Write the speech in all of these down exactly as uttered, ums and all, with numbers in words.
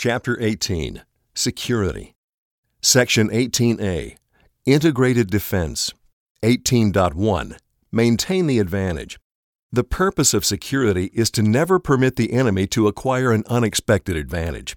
Chapter eighteen, Security. Section eighteen A, Integrated Defense. eighteen point one, Maintain the Advantage. The purpose of security is to never permit the enemy to acquire an unexpected advantage.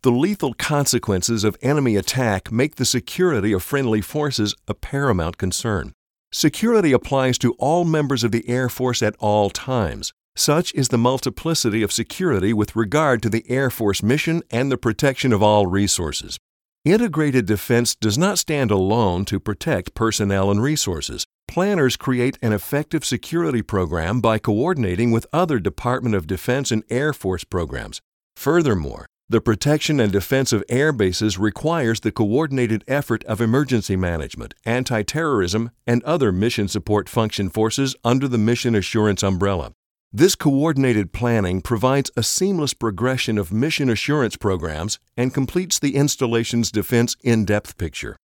The lethal consequences of enemy attack make the security of friendly forces a paramount concern. Security applies to all members of the Air Force at all times. Such is the multiplicity of security with regard to the Air Force mission and the protection of all resources. Integrated defense does not stand alone to protect personnel and resources. Planners create an effective security program by coordinating with other Department of Defense and Air Force programs. Furthermore, the protection and defense of air bases requires the coordinated effort of emergency management, anti-terrorism, and other mission support function forces under the mission assurance umbrella. This coordinated planning provides a seamless progression of mission assurance programs and completes the installation's defense in-depth picture.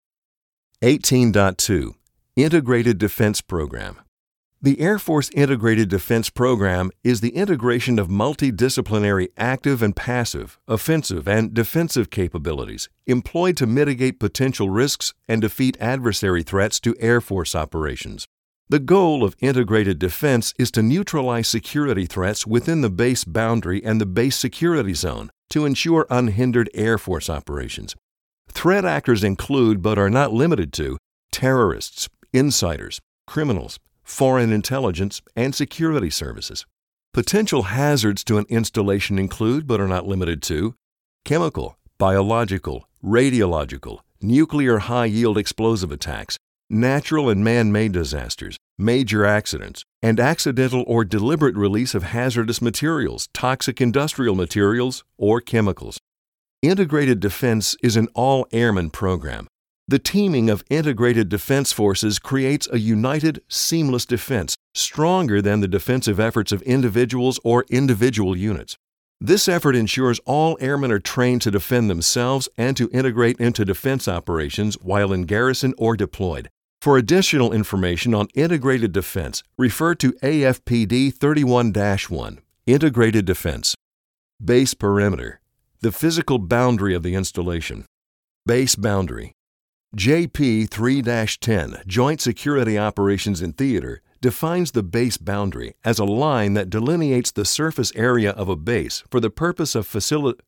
eighteen point two Integrated Defense Program. The Air Force Integrated Defense Program is the integration of multidisciplinary active and passive, offensive and defensive capabilities employed to mitigate potential risks and defeat adversary threats to Air Force operations. The goal of integrated defense is to neutralize security threats within the base boundary and the base security zone to ensure unhindered Air Force operations. Threat actors include, but are not limited to, terrorists, insiders, criminals, foreign intelligence, and security services. Potential hazards to an installation include, but are not limited to, chemical, biological, radiological, nuclear high-yield explosive attacks, natural and man-made disasters, major accidents, and accidental or deliberate release of hazardous materials, toxic industrial materials, or chemicals. Integrated defense is an all-airmen program. The teaming of integrated defense forces creates a united, seamless defense, stronger than the defensive efforts of individuals or individual units. This effort ensures all airmen are trained to defend themselves and to integrate into defense operations while in garrison or deployed. For additional information on integrated defense, refer to A F P D thirty-one dash one, Integrated Defense. Base Perimeter, the physical boundary of the installation. Base Boundary. J P three dash ten, Joint Security Operations in Theater, defines the base boundary as a line that delineates the surface area of a base for the purpose of facility.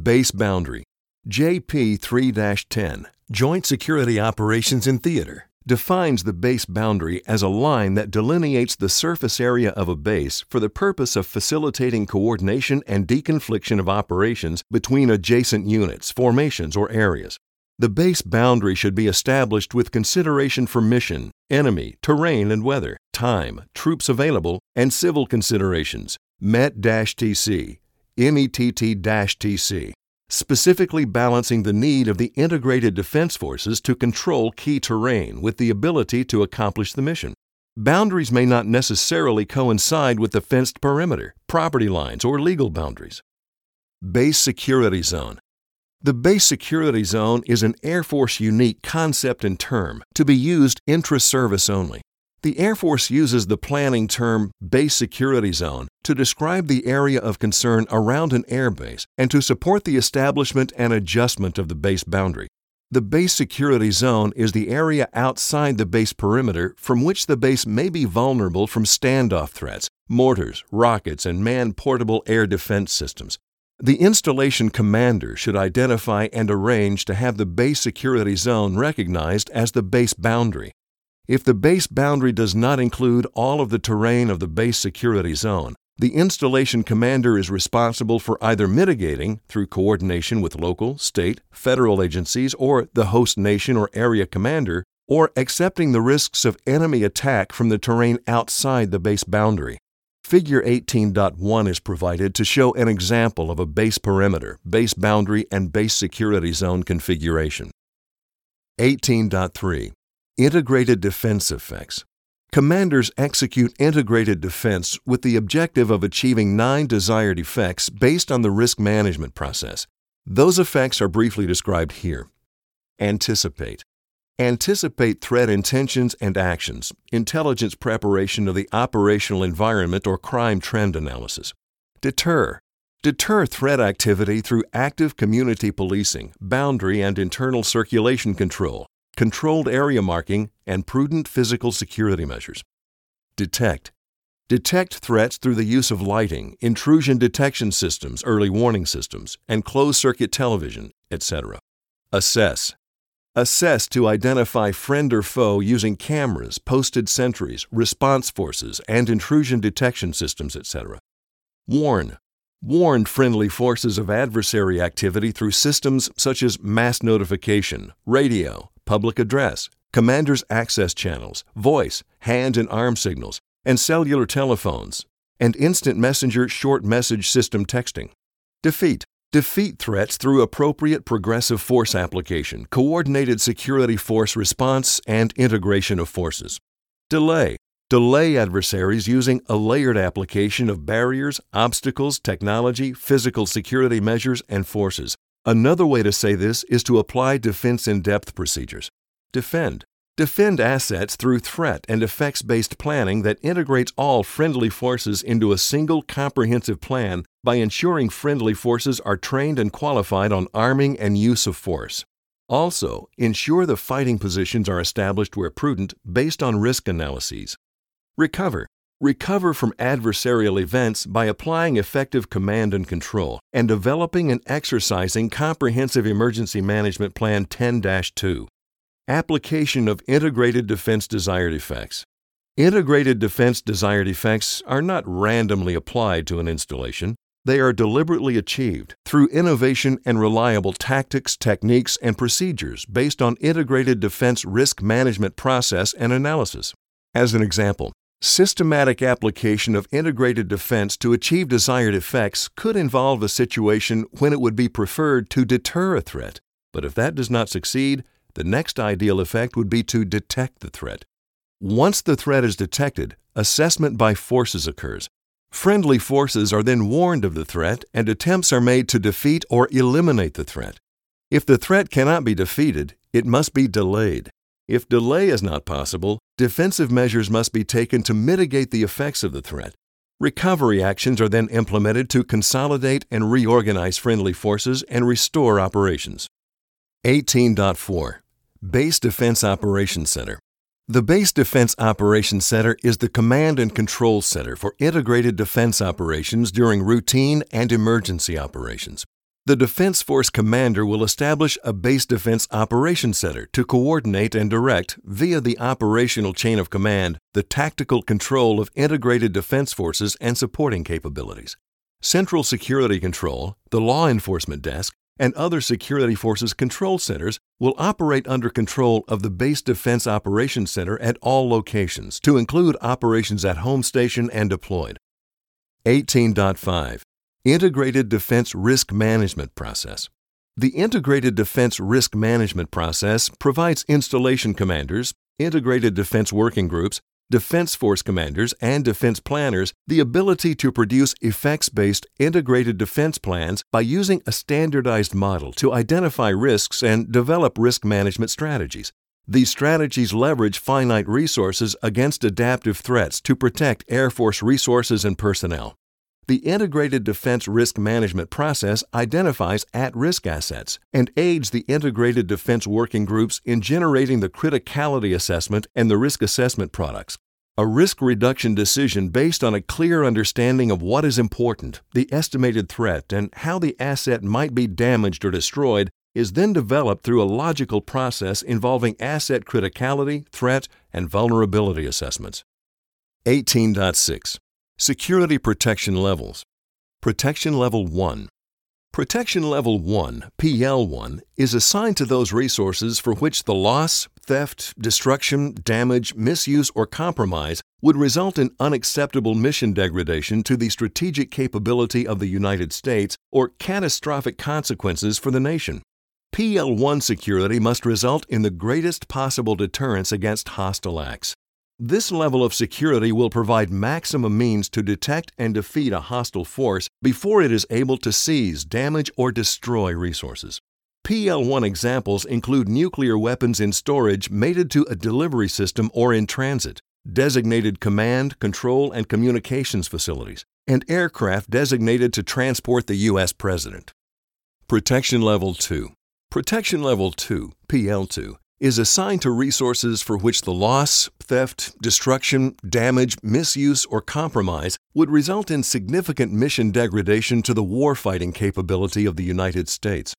Base Boundary. J P three dash ten, Joint Security Operations in Theater, defines the base boundary as a line that delineates the surface area of a base for the purpose of facilitating coordination and deconfliction of operations between adjacent units, formations, or areas. The base boundary should be established with consideration for mission, enemy, terrain and weather, time, troops available, and civil considerations, M E T T T C, M E T T T C. Specifically balancing the need of the integrated defense forces to control key terrain with the ability to accomplish the mission. Boundaries may not necessarily coincide with the fenced perimeter, property lines, or legal boundaries. Base Security Zone. The Base Security Zone is an Air Force unique concept and term to be used intra-service only. The Air Force uses the planning term Base Security Zone to describe the area of concern around an airbase and to support the establishment and adjustment of the base boundary. The Base Security Zone is the area outside the base perimeter from which the base may be vulnerable from standoff threats, mortars, rockets, and man-portable air defense systems. The installation commander should identify and arrange to have the Base Security Zone recognized as the base boundary. If the base boundary does not include all of the terrain of the base security zone, the installation commander is responsible for either mitigating, through coordination with local, state, federal agencies, or the host nation or area commander, or accepting the risks of enemy attack from the terrain outside the base boundary. Figure eighteen point one is provided to show an example of a base perimeter, base boundary, and base security zone configuration. eighteen point three Integrated Defense Effects. Commanders execute integrated defense with the objective of achieving nine desired effects based on the risk management process. Those effects are briefly described here. Anticipate. Anticipate threat intentions and actions, intelligence preparation of the operational environment or crime trend analysis. Deter. Deter threat activity through active community policing, boundary and internal circulation control, controlled area marking, and prudent physical security measures. Detect. Detect threats through the use of lighting, intrusion detection systems, early warning systems, and closed-circuit television, et cetera. Assess. Assess to identify friend or foe using cameras, posted sentries, response forces, and intrusion detection systems, et cetera. Warn. Warn friendly forces of adversary activity through systems such as mass notification, radio, public address, commander's access channels, voice, hand and arm signals, and cellular telephones, and instant messenger short message system texting. Defeat. Defeat threats through appropriate progressive force application, coordinated security force response, and integration of forces. Delay. Delay adversaries using a layered application of barriers, obstacles, technology, physical security measures, and forces. Another way to say this is to apply defense in-depth procedures. Defend. Defend assets through threat and effects-based planning that integrates all friendly forces into a single comprehensive plan by ensuring friendly forces are trained and qualified on arming and use of force. Also, ensure the fighting positions are established where prudent based on risk analyses. Recover. Recover from adversarial events by applying effective command and control and developing and exercising Comprehensive Emergency Management Plan ten dash two. Application of Integrated Defense Desired Effects. Integrated Defense Desired Effects are not randomly applied to an installation. They are deliberately achieved through innovation and reliable tactics, techniques, and procedures based on integrated defense risk management process and analysis. As an example, systematic application of integrated defense to achieve desired effects could involve a situation when it would be preferred to deter a threat. But if that does not succeed, the next ideal effect would be to detect the threat. Once the threat is detected, assessment by forces occurs. Friendly forces are then warned of the threat, and attempts are made to defeat or eliminate the threat. If the threat cannot be defeated, it must be delayed. If delay is not possible, defensive measures must be taken to mitigate the effects of the threat. Recovery actions are then implemented to consolidate and reorganize friendly forces and restore operations. eighteen point four Base Defense Operations Center. The Base Defense Operations Center is the command and control center for integrated defense operations during routine and emergency operations. The Defense Force Commander will establish a Base Defense Operations Center to coordinate and direct, via the operational chain of command, the tactical control of integrated defense forces and supporting capabilities. Central Security Control, the Law Enforcement Desk, and other security forces control centers will operate under control of the Base Defense Operations Center at all locations, to include operations at home station and deployed. eighteen point five Integrated Defense Risk Management Process. The Integrated Defense Risk Management Process provides installation commanders, integrated defense working groups, defense force commanders, and defense planners the ability to produce effects-based integrated defense plans by using a standardized model to identify risks and develop risk management strategies. These strategies leverage finite resources against adaptive threats to protect Air Force resources and personnel. The Integrated Defense Risk Management Process identifies at-risk assets and aids the Integrated Defense Working Groups in generating the criticality assessment and the risk assessment products. A risk reduction decision based on a clear understanding of what is important, the estimated threat, and how the asset might be damaged or destroyed is then developed through a logical process involving asset criticality, threat, and vulnerability assessments. eighteen point six Security Protection Levels. Protection Level one. Protection Level one, P L one, is assigned to those resources for which the loss, theft, destruction, damage, misuse, or compromise would result in unacceptable mission degradation to the strategic capability of the United States or catastrophic consequences for the nation. P L one security must result in the greatest possible deterrence against hostile acts. This level of security will provide maximum means to detect and defeat a hostile force before it is able to seize, damage, or destroy resources. P L one examples include nuclear weapons in storage mated to a delivery system or in transit, designated command, control, and communications facilities, and aircraft designated to transport the U S President. Protection Level two. Protection Level two, P L two, is assigned to resources for which the loss, theft, destruction, damage, misuse, or compromise would result in significant mission degradation to the warfighting capability of the United States.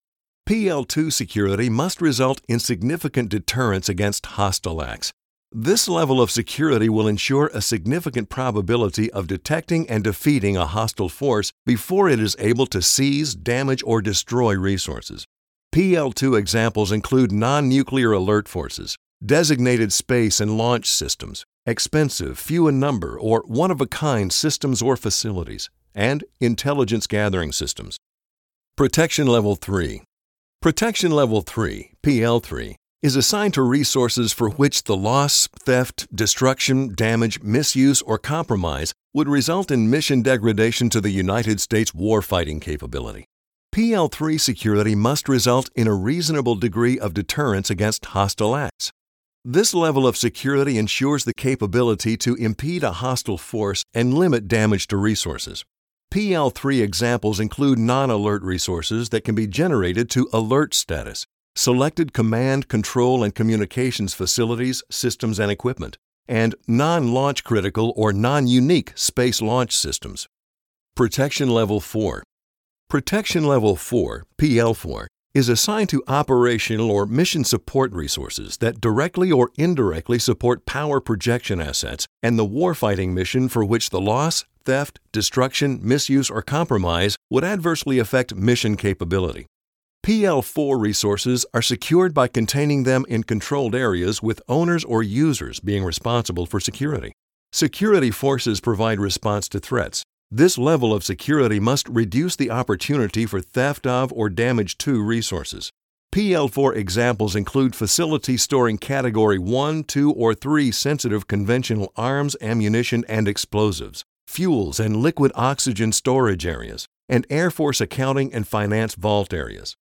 P L two security must result in significant deterrence against hostile acts. This level of security will ensure a significant probability of detecting and defeating a hostile force before it is able to seize, damage, or destroy resources. P L two examples include non-nuclear alert forces, designated space and launch systems, expensive, few in number, or one-of-a-kind systems or facilities, and intelligence gathering systems. Protection Level three. Protection Level three, P L three, is assigned to resources for which the loss, theft, destruction, damage, misuse, or compromise would result in mission degradation to the United States warfighting capability. P L three security must result in a reasonable degree of deterrence against hostile acts. This level of security ensures the capability to impede a hostile force and limit damage to resources. P L three examples include non-alert resources that can be generated to alert status, selected command, control, and communications facilities, systems, and equipment, and non-launch critical or non-unique space launch systems. Protection Level four. Protection Level four, P L four, is assigned to operational or mission support resources that directly or indirectly support power projection assets and the warfighting mission for which the loss, theft, destruction, misuse, or compromise would adversely affect mission capability. P L four resources are secured by containing them in controlled areas with owners or users being responsible for security. Security forces provide response to threats. This level of security must reduce the opportunity for theft of or damage to resources. P L four examples include facilities storing Category one, two, or three sensitive conventional arms, ammunition, and explosives, fuels and liquid oxygen storage areas, and Air Force accounting and finance vault areas.